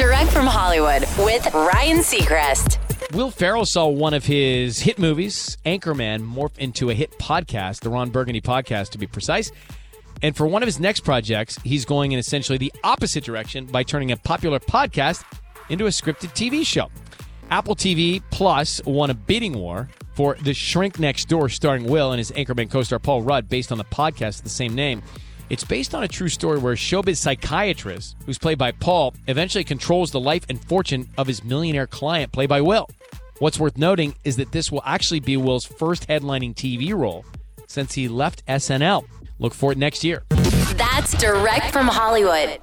Direct from Hollywood with Ryan Seacrest. Will Ferrell saw one of his hit movies, Anchorman, morph into a hit podcast, the Ron Burgundy podcast to be precise. And for one of his next projects, he's going in essentially the opposite direction by turning a popular podcast into a scripted TV show. Apple TV Plus won a bidding war for The Shrink Next Door, starring Will and his Anchorman co-star Paul Rudd, based on the podcast of the same name. It's based on a true story where a showbiz psychiatrist, who's played by Paul, eventually controls the life and fortune of his millionaire client, played by Will. What's worth noting is that this will actually be Will's first headlining TV role since he left SNL. Look for it next year. That's direct from Hollywood.